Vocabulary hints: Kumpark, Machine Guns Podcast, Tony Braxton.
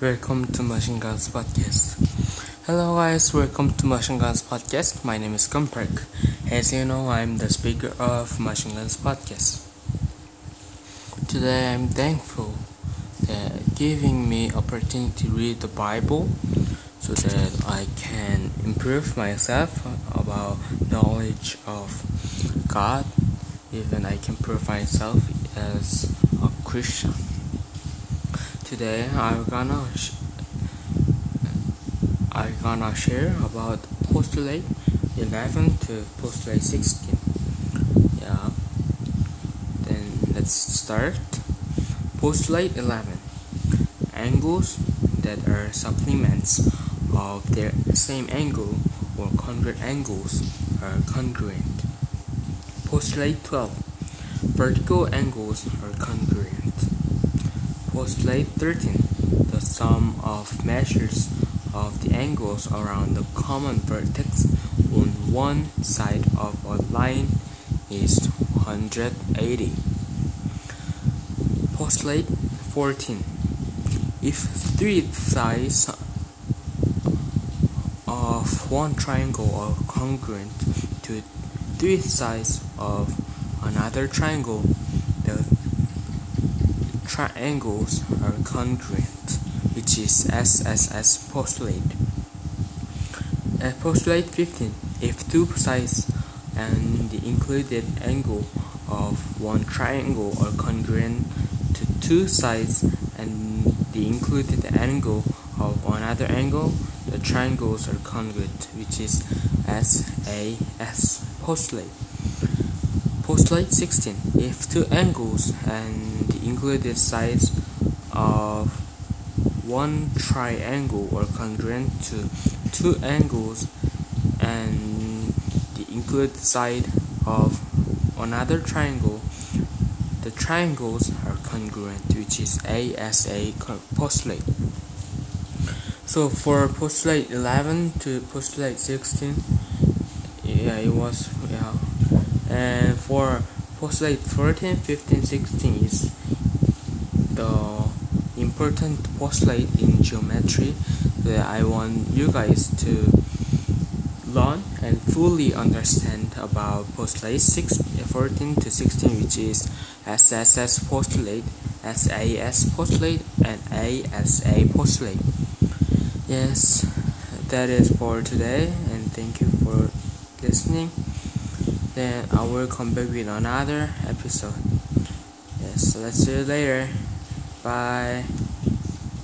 Welcome to Machine Guns Podcast. Hello guys, welcome to Machine Guns Podcast. My name is Kumpark. As you know, I'm the speaker of Machine Guns Podcast. Today I'm thankful that giving me opportunity to read the Bible so that I can improve myself about knowledge of God. Even I can prove myself as a Christian. Today I'm gonna share about postulate 11 to postulate 16. Yeah. Then let's start. Postulate 11. Angles that are supplements of their same angle or congruent angles are congruent. Postulate 12. Vertical angles are congruent. Postulate 13. The sum of measures of the angles around the common vertex on one side of a line is 180. Postulate 14. If three sides of one triangle are congruent to three sides of another triangle, triangles are congruent, which is SSS postulate. Postulate 15. If two sides and the included angle of one triangle are congruent to two sides and the included angle of another angle, the triangles are congruent, which is SAS postulate. Postulate 16. If two angles and the included sides of one triangle are congruent to two angles and the included side of another triangle, the triangles are congruent, which is ASA postulate. So for postulate 11 to postulate 16, and for postulate 14, 15, 16 is the important postulate in geometry that I want you guys to learn and fully understand about postulate 14 to 16, which is SSS postulate, SAS postulate, and ASA postulate. Yes, that is for today, and thank you for listening. Then I will come back with another episode. Yes, so let's see you later. Bye.